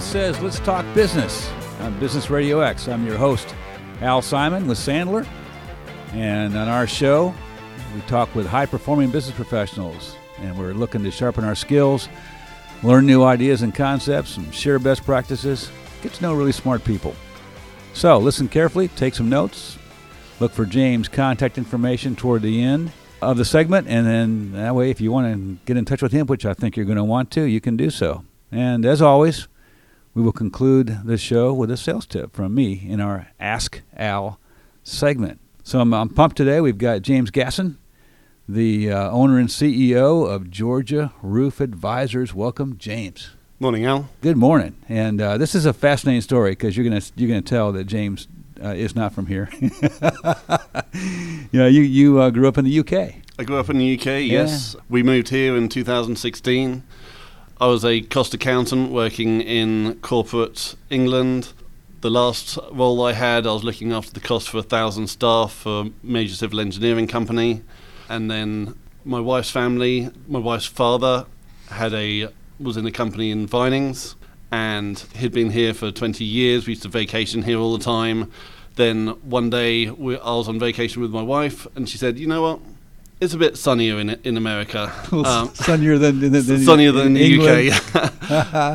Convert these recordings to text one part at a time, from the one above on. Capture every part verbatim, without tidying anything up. Simon Says, Let's Talk Business on Business Radio X. I'm your host, Al Simon with Sandler. And on our show, we talk with high-performing business professionals, and we're looking to sharpen our skills, learn new ideas and concepts, and share best practices, get to know really smart people. So listen carefully, take some notes, look for James' contact information toward the end of the segment, and then that way if you want to get in touch with him, which I think you're going to want to, you can do so. And as always, we will conclude this show with a sales tip from me in our Ask Al segment. So I'm, I'm pumped today. We've got James Gasson, the uh, owner and C E O of Georgia Roof Advisors. Welcome, James. Morning, Al. Good morning. And uh, this is a fascinating story because you're gonna you're gonna tell that James uh, is not from here. you know, you you uh, grew up in the U K. I grew up in the U K. Yes, yeah. We moved here in two thousand sixteen. I was a cost accountant working in corporate England. The last role I had, I was looking after the cost for a thousand staff for a major civil engineering company. And then my wife's family, my wife's father, had a was in a company in Vinings, and he'd been here for twenty years. We used to vacation here all the time. Then one day we, I was on vacation with my wife, and she said, "You know what? It's a bit sunnier in in America. Well, um, sunnier than, than, than sunnier than the U K."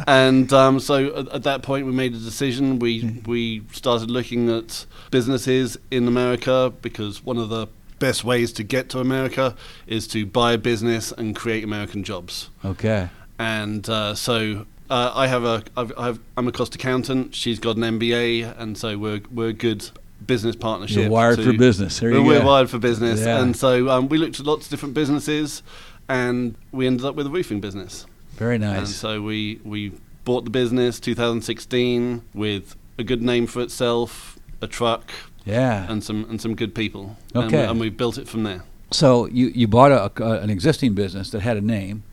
And um, so at, at that point, we made a decision. We we started looking at businesses in America because one of the best ways to get to America is to buy a business and create American jobs. Okay. And uh, so uh, I have a I've, I've, I'm a cost accountant. She's got an M B A, and so we're we're a good business partnership. You're wired to, for business. Here you we're go. wired for business, yeah. And so um, we looked at lots of different businesses, and we ended up with a roofing business. Very nice. And so we we bought the business two thousand sixteen with a good name for itself, a truck. Yeah, and some and some good people. Okay, and we, and we built it from there. So you you bought a, a, an existing business that had a name,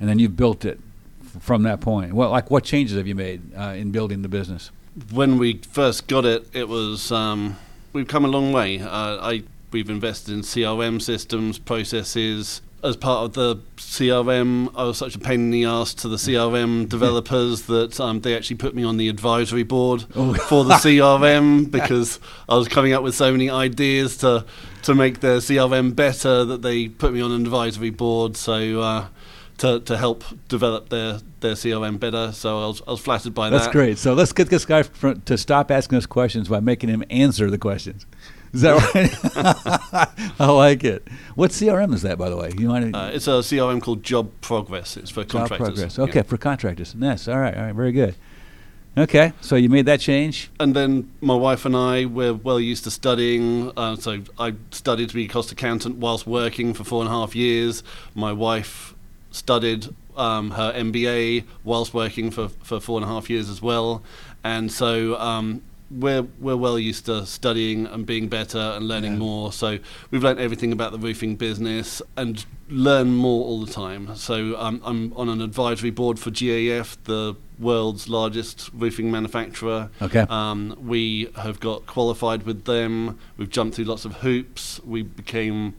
and then you built it f- from that point. Well, like what changes have you made uh, in building the business? When we first got it, it was um, we've come a long way. Uh, I we've invested in C R M systems, processes. As part of the C R M, I was such a pain in the ass to the C R M developers that um, they actually put me on the advisory board oh. for the C R M because I was coming up with so many ideas to to make their C R M better that they put me on an advisory board so uh, to to help develop their, their C R M better. So I was, I was flattered by That's that. That's great. So let's get this guy from, to stop asking us questions by making him answer the questions. Is that right? I like it. What C R M is that, by the way? You want uh, It's a C R M called Job Progress. It's for contractors. Job Progress. Okay, yeah. For contractors. Nice. All right. All right. Very good. Okay. So you made that change. And then my wife and I were well used to studying. Uh, so I studied to be a cost accountant whilst working for four and a half years. My wife studied um, her M B A whilst working for, for four and a half years as well. And so... Um, We're we're well used to studying and being better and learning yeah. more. So we've learned everything about the roofing business and learn more all the time. So um, I'm on an advisory board for G A F, the world's largest roofing manufacturer. Okay. Um, we have got qualified with them. We've jumped through lots of hoops. We became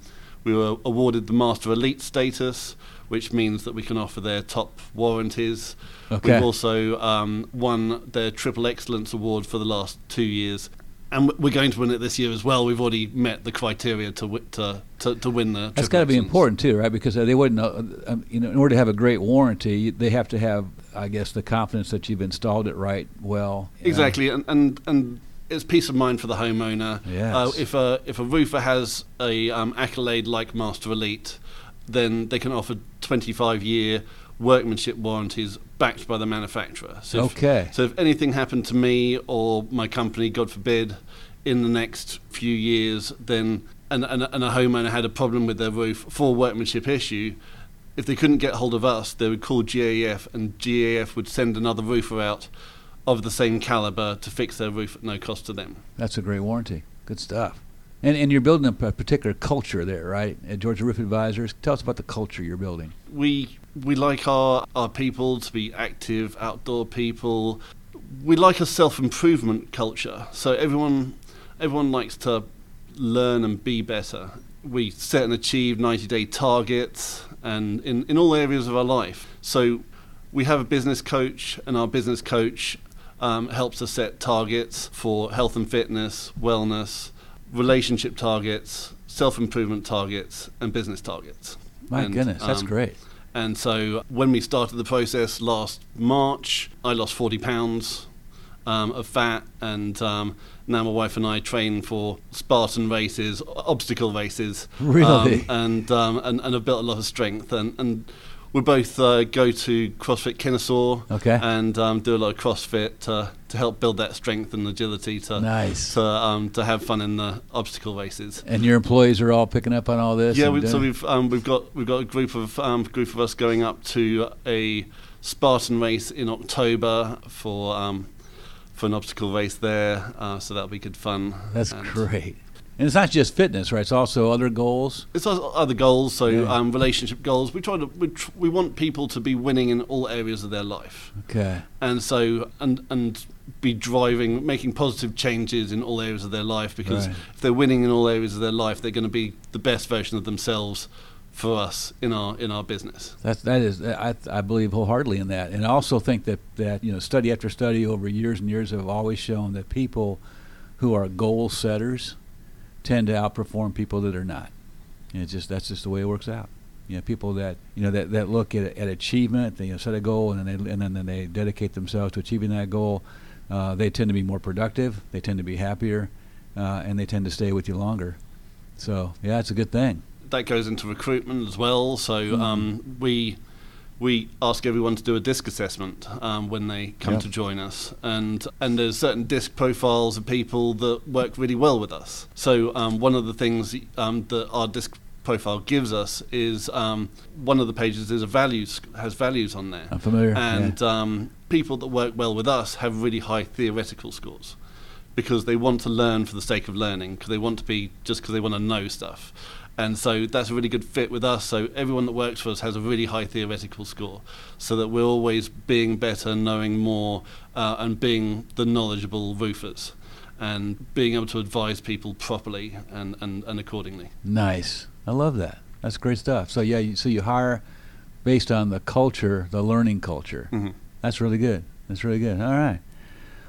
we were awarded the Master Elite status, which means that we can offer their top warranties. Okay. We've also um, won their Triple Excellence Award for the last two years. And we're going to win it this year as well. We've already met the criteria to w- to, to to win the. That's got to be important too, right? Because they wouldn't, uh, you know, in order to have a great warranty, they have to have, I guess, the confidence that you've installed it right well. Exactly, and, and and it's peace of mind for the homeowner. Yes. Uh, if a if a roofer has a um, accolade like Master Elite, then they can offer twenty-five year workmanship warranties backed by the manufacturer. So okay. If, so if anything happened to me or my company, God forbid, in the next few years, then and, and, and a homeowner had a problem with their roof for workmanship issue, if they couldn't get hold of us, they would call G A F, and G A F would send another roofer out of the same caliber to fix their roof at no cost to them. That's a great warranty. Good stuff. And, and you're building a particular culture there, right, at Georgia Roof Advisors? Tell us about the culture you're building. We we like our, our people to be active, outdoor people. We like a self-improvement culture. So everyone everyone likes to learn and be better. We set and achieve ninety-day targets and in, in all areas of our life. So we have a business coach, and our business coach um, helps us set targets for health and fitness, wellness, relationship targets, self-improvement targets, and business targets. My and, goodness, that's um, great. And so when we started the process last March, I lost forty pounds um, of fat, and um, now my wife and I train for Spartan races, obstacle races. Really? Um, and, um, and, and have built a lot of strength. And, and we both uh, go to CrossFit Kennesaw, okay, and um, do a lot of CrossFit to, to help build that strength and agility to nice. to, um, to have fun in the obstacle races. And your employees are all picking up on all this? Yeah, we, so we've um, we've got we've got a group of um, group of us going up to a Spartan race in October for um, for an obstacle race there. Uh, so that'll be good fun. That's and great. And it's not just fitness, right? It's also other goals. It's also other goals, so yeah. um, relationship goals. We try to we, tr- we want people to be winning in all areas of their life. Okay. And so and and be driving, making positive changes in all areas of their life, because right. if they're winning in all areas of their life, they're going to be the best version of themselves for us in our in our business. That's that is I I believe wholeheartedly in that, and I also think that that you know study after study over years and years have always shown that people who are goal setters tend to outperform people that are not. And it's just that's just the way it works out. You know, people that you know that, that look at, at achievement, they you know, set a goal, and then they and then they dedicate themselves to achieving that goal. Uh, they tend to be more productive. They tend to be happier, uh, and they tend to stay with you longer. So yeah, it's a good thing. That goes into recruitment as well. So mm-hmm. um, we we ask everyone to do a DISC assessment um, when they come yep. to join us. And and there's certain DISC profiles of people that work really well with us. So um, one of the things um, that our DISC profile gives us is um, one of the pages is a values has values on there. I'm familiar. And yeah. um, people that work well with us have really high theoretical scores, because they want to learn for the sake of learning, because they want to be just because they want to know stuff. And so that's a really good fit with us. So everyone that works for us has a really high theoretical score, so that we're always being better, knowing more, uh, and being the knowledgeable roofers, and being able to advise people properly and, and, and accordingly. Nice. I love that. That's great stuff. So yeah, you, so you hire based on the culture, the learning culture. Mm-hmm. That's really good. That's really good. All right.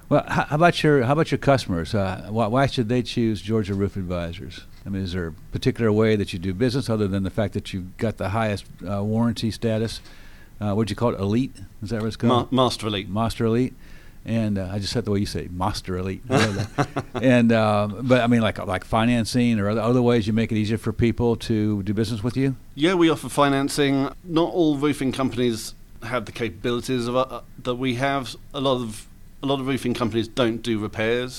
Well, how about your how about your customers? Uh, why, why should they choose Georgia Roof Advisors? I mean, is there a particular way that you do business other than the fact that you've got the highest uh, warranty status? Uh, what'd you call it? Elite? Is that what it's called? Ma- Master Elite. Master Elite. And uh, I just said the way you say Master Elite. and uh, but I mean, like like financing or other, other ways you make it easier for people to do business with you? Yeah, we offer financing. Not all roofing companies have the capabilities of uh, that we have. A lot of A lot of roofing companies don't do repairs,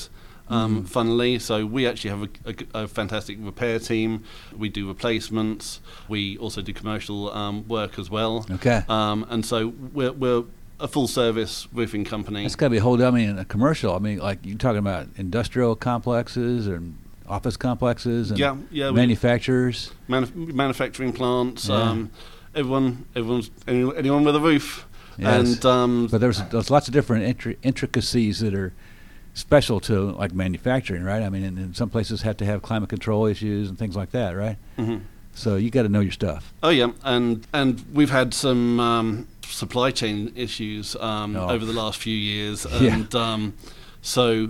um, mm-hmm. funnily. So we actually have a, a, a fantastic repair team. We do replacements. We also do commercial um, work as well. Okay. Um, and so we're, we're a full-service roofing company. That's got to be a whole. I mean, a commercial. I mean, like you're talking about industrial complexes or office complexes and yeah, yeah, manufacturers, manu- manufacturing plants. Yeah. Um, everyone, everyone's anyone, anyone with a roof. Yes. And um, but there's there's lots of different intri- intricacies that are special to like manufacturing, right? I mean, and, and some places have to have climate control issues and things like that, right? Mm-hmm. So you got to know your stuff. Oh yeah, and and we've had some um, supply chain issues um, oh. over the last few years, and yeah. um, so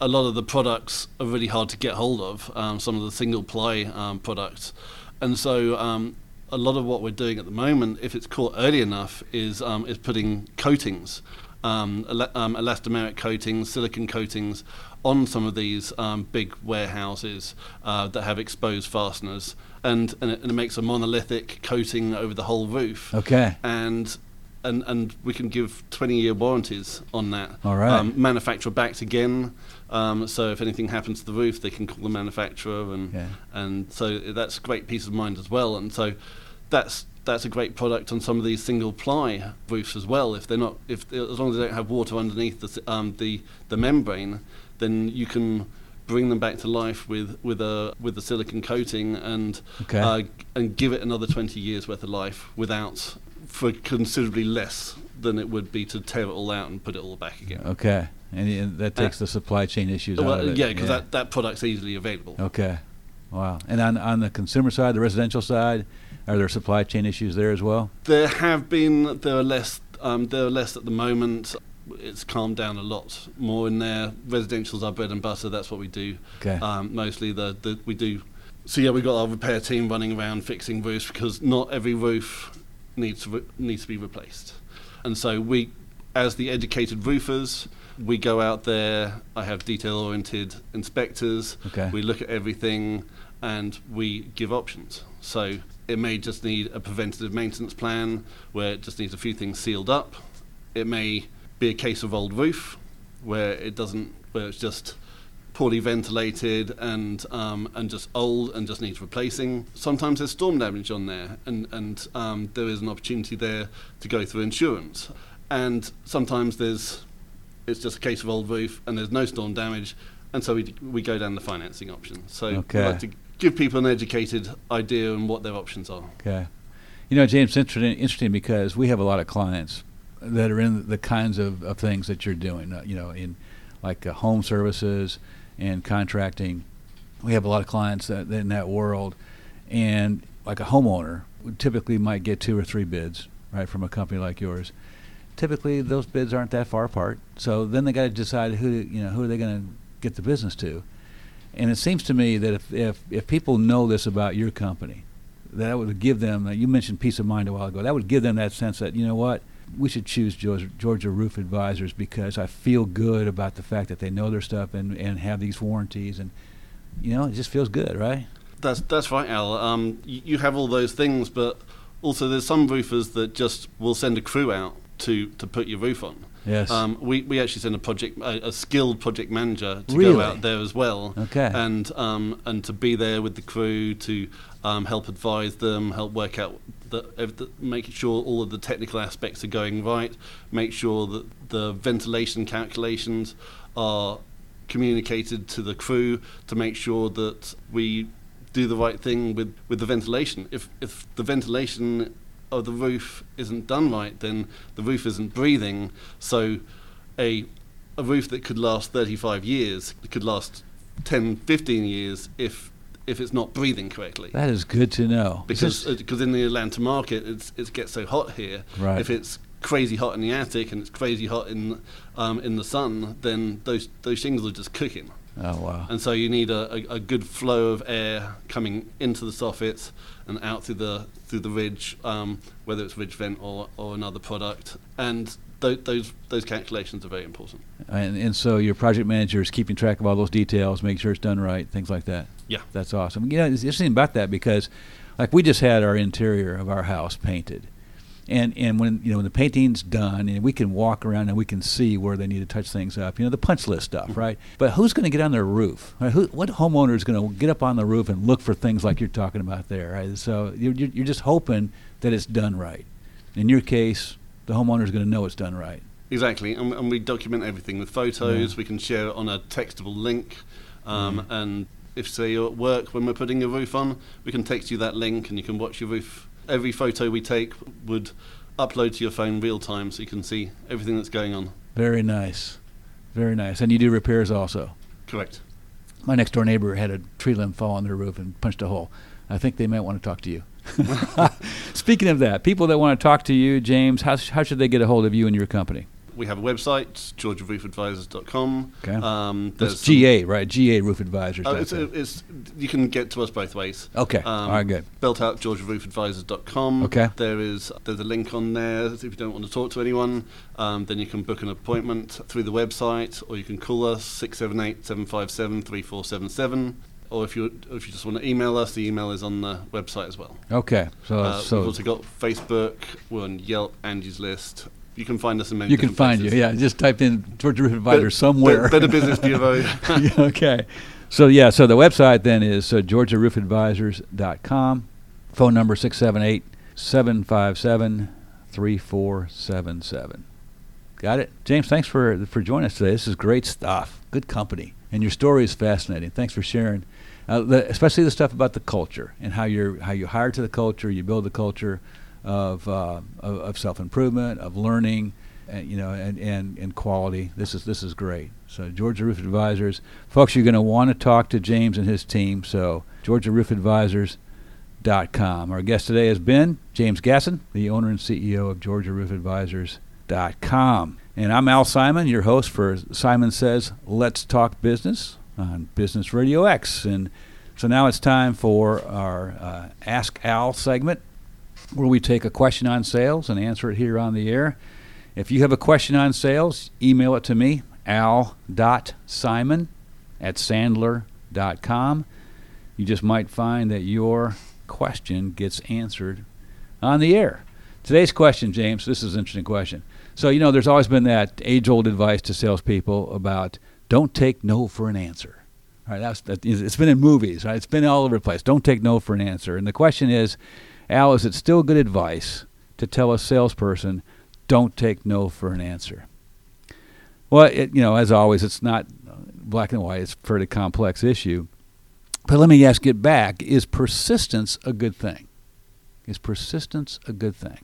a lot of the products are really hard to get hold of. Um, some of the single ply um, products, and so. Um, A lot of what we're doing at the moment, if it's caught early enough, is um, is putting coatings, um, el- um, elastomeric coatings, silicon coatings, on some of these um, big warehouses uh, that have exposed fasteners, and and it, and it makes a monolithic coating over the whole roof. Okay. And and and we can give twenty-year warranties on that. All right. Um, manufacturer backed again. Um, so if anything happens to the roof, they can call the manufacturer, and yeah. and so that's great peace of mind as well. And so that's that's a great product on some of these single ply roofs as well. If they're not, if as long as they don't have water underneath the um, the, the membrane, then you can bring them back to life with, with a with a silicone coating and okay. uh, and give it another twenty years worth of life without for considerably less than it would be to tear it all out and put it all back again. Okay. And that takes uh, the supply chain issues well, out of it. Yeah, because yeah. that, that product's easily available. Okay. Wow. And on, on the consumer side, the residential side, are there supply chain issues there as well? There have been. There are less Um, they're less at the moment. It's calmed down a lot more in there. Residential's our bread and butter. That's what we do. Okay. Um, mostly the, the we do. So yeah, we've got our repair team running around fixing roofs because not every roof needs to re- needs to be replaced. And so we, as the educated roofers, we go out there. I have detail-oriented inspectors. Okay. We look at everything and we give options. So it may just need a preventative maintenance plan where it just needs a few things sealed up. It may be a case of old roof where it doesn't, where it's just poorly ventilated and um, and just old and just needs replacing. Sometimes there's storm damage on there, and and um, there is an opportunity there to go through insurance. And sometimes there's it's just a case of old roof and there's no storm damage, and so we we go down the financing option. So okay. we like to give people an educated idea on what their options are. Okay, you know, James, interesting, interesting because we have a lot of clients that are in the kinds of, of things that you're doing. Uh, you know, in like uh, home services and contracting. We have a lot of clients that, in that world, and like a homeowner typically might get two or three bids, right, from a company like yours. Typically those bids aren't that far apart, so then they got to decide who, you know, who are they going to get the business to. And it seems to me that if, if, if people know this about your company, that would give them, uh, you mentioned peace of mind a while ago, that would give them that sense that, you know what, we should choose Georgia, Georgia Roof Advisors because I feel good about the fact that they know their stuff and, and have these warranties, and you know, it just feels good, right? That's that's right, Al. Um, you, you have all those things, but also there's some roofers that just will send a crew out to, to put your roof on. Yes. Um, we we actually send a project a, a skilled project manager to really? go out there as well. Okay. And um and to be there with the crew to um help advise them, help work out. That make sure all of the technical aspects are going right, make sure that the ventilation calculations are communicated to the crew to make sure that we do the right thing with, with the ventilation. If if the ventilation of the roof isn't done right, then the roof isn't breathing. So a a roof that could last thirty-five years could last ten, fifteen years if if it's not breathing correctly. That is good to know. Because because uh, in the Atlanta market, it's, it gets so hot here. Right. If it's crazy hot in the attic and it's crazy hot in um, in the sun, then those those shingles are just cooking. Oh, wow. And so you need a, a, a good flow of air coming into the soffits and out through the through the ridge, um, whether it's ridge vent or, or another product. And th- those those calculations are very important. And, and so your project manager is keeping track of all those details, making sure it's done right, things like that. Yeah. That's awesome. You know, it's interesting about that because, like, we just had our interior of our house painted. And and when, you know, when the painting's done and we can walk around and we can see where they need to touch things up, you know, the punch list stuff, mm-hmm. right? But who's going to get on their roof? Right? Who, what homeowner is going to get up on the roof and look for things like you're talking about there, right? So you're, you're just hoping that it's done right. In your case, the homeowner is going to know it's done right. Exactly. And, and we document everything with photos. Yeah. We can share it on a textable link. Um, mm-hmm. And if, say, you're at work when we're putting your roof on, we can text you that link and you can watch your roof. Every photo we take would upload to your phone real time so you can see everything that's going on. Very nice. Very nice. And you do repairs also? Correct. My next door neighbor had a tree limb fall on their roof and punched a hole. I think they might want to talk to you. Speaking of that, people that want to talk to you, James, how, how should they get a hold of you and your company? We have a website, georgia roof advisors dot com. Okay. Um, That's G A, right? G A Roof Advisors. Uh, it's, it's, you can get to us both ways. Okay. Um, All right, good. Built out georgia roof advisors dot com. Okay. There is, there's a link on there. If you don't want to talk to anyone, um, then you can book an appointment through the website, or you can call us six seven eight, seven five seven, three four seven seven. Or if you if you just want to email us, the email is on the website as well. Okay. So, uh, so. We've also got Facebook, we're on Yelp, Angie's List. You can find us in many You can find places. You, yeah. Just type in Georgia Roof Advisors somewhere. Better Business Bureau. Okay. So, yeah, so the website then is uh, georgia roof advisors dot com. Phone number six seven eight, seven five seven, three four seven seven. Got it? James, thanks for for joining us today. This is great stuff. Good company. And your story is fascinating. Thanks for sharing, uh, the, especially the stuff about the culture and how you're, how you hire to the culture, you build the culture, Of, uh, of of self-improvement, of learning, and, you know, and, and, and quality. This is this is great. So Georgia Roof Advisors, folks, you're going to want to talk to James and his team. So georgia roof advisors dot com. Our guest today has been James Gasson, the owner and C E O of Georgia Roof Advisors. Business Radio X dot com. And I'm Al Simon, your host for Simon Says, Let's Talk Business on Business Radio X. And so now it's time for our uh, Ask Al segment, where we take a question on sales and answer it here on the air. If you have a question on sales, email it to me, al dot simon at sandler dot com. You just might find that your question gets answered on the air. Today's question, James, this is an interesting question. So, you know, there's always been that age-old advice to salespeople about don't take no for an answer. All right, that's, that is, it's been in movies, right? It's been all over the place. Don't take no for an answer. And the question is, Al, is it still good advice to tell a salesperson, don't take no for an answer? Well, it, you know, as always, it's not black and white. It's a pretty complex issue. But let me ask it back. Is persistence a good thing? Is persistence a good thing?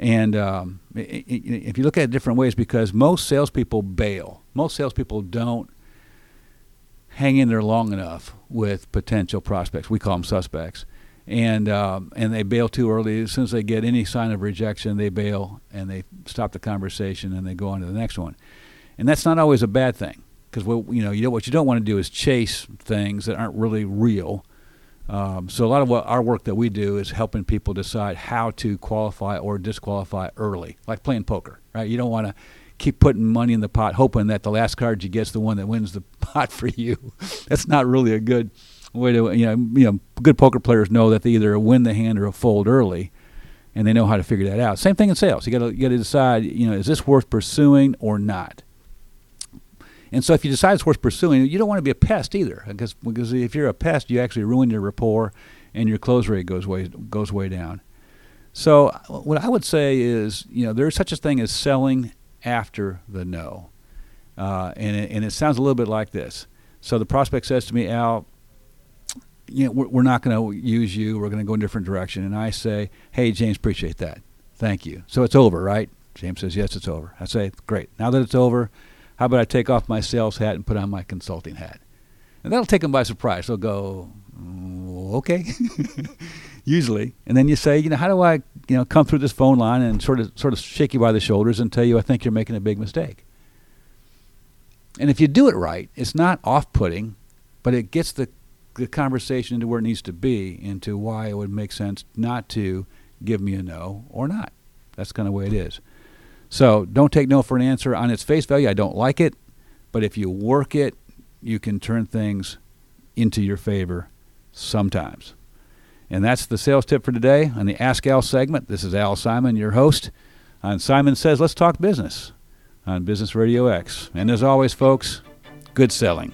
And um, if you look at it different ways, because most salespeople bail. Most salespeople don't hang in there long enough with potential prospects. We call them suspects. And um, and they bail too early. As soon as they get any sign of rejection, they bail and they stop the conversation and they go on to the next one. And that's not always a bad thing, because well, you know, you know what you don't want to do is chase things that aren't really real. Um, so a lot of what our work that we do is helping people decide how to qualify or disqualify early, like playing poker. Right? You don't want to keep putting money in the pot, hoping that the last card you get is the one that wins the pot for you. That's not really a good way to, you know, you know, good poker players know that they either win the hand or a fold early, and they know how to figure that out. Same thing in sales. You got you got to decide, you know, is this worth pursuing or not? And so if you decide it's worth pursuing, you don't want to be a pest either, because because if you're a pest, you actually ruin your rapport, and your close rate goes way goes way down. So what I would say is, you know, there's such a thing as selling after the no, uh, and it, and it sounds a little bit like this. So the prospect says to me, Al, you know, we're not going to use you. We're going to go in a different direction. And I say, hey, James, appreciate that. Thank you. So it's over, right? James says, yes, it's over. I say, great. Now that it's over, how about I take off my sales hat and put on my consulting hat? And that'll take them by surprise. They'll go, mm, okay, usually. And then you say, you know, how do I, you know, come through this phone line and sort of sort of shake you by the shoulders and tell you I think you're making a big mistake? And if you do it right, it's not off-putting, but it gets the the conversation into where it needs to be, into why it would make sense not to give me a no or not. That's kind of the way it is. So don't take no for an answer. On its face value, I don't like it, but if you work it, you can turn things into your favor sometimes. And that's the sales tip for today on the Ask Al segment. This is Al Simon, your host, on Simon Says, Let's Talk Business on Business Radio X. And as always, folks, good selling.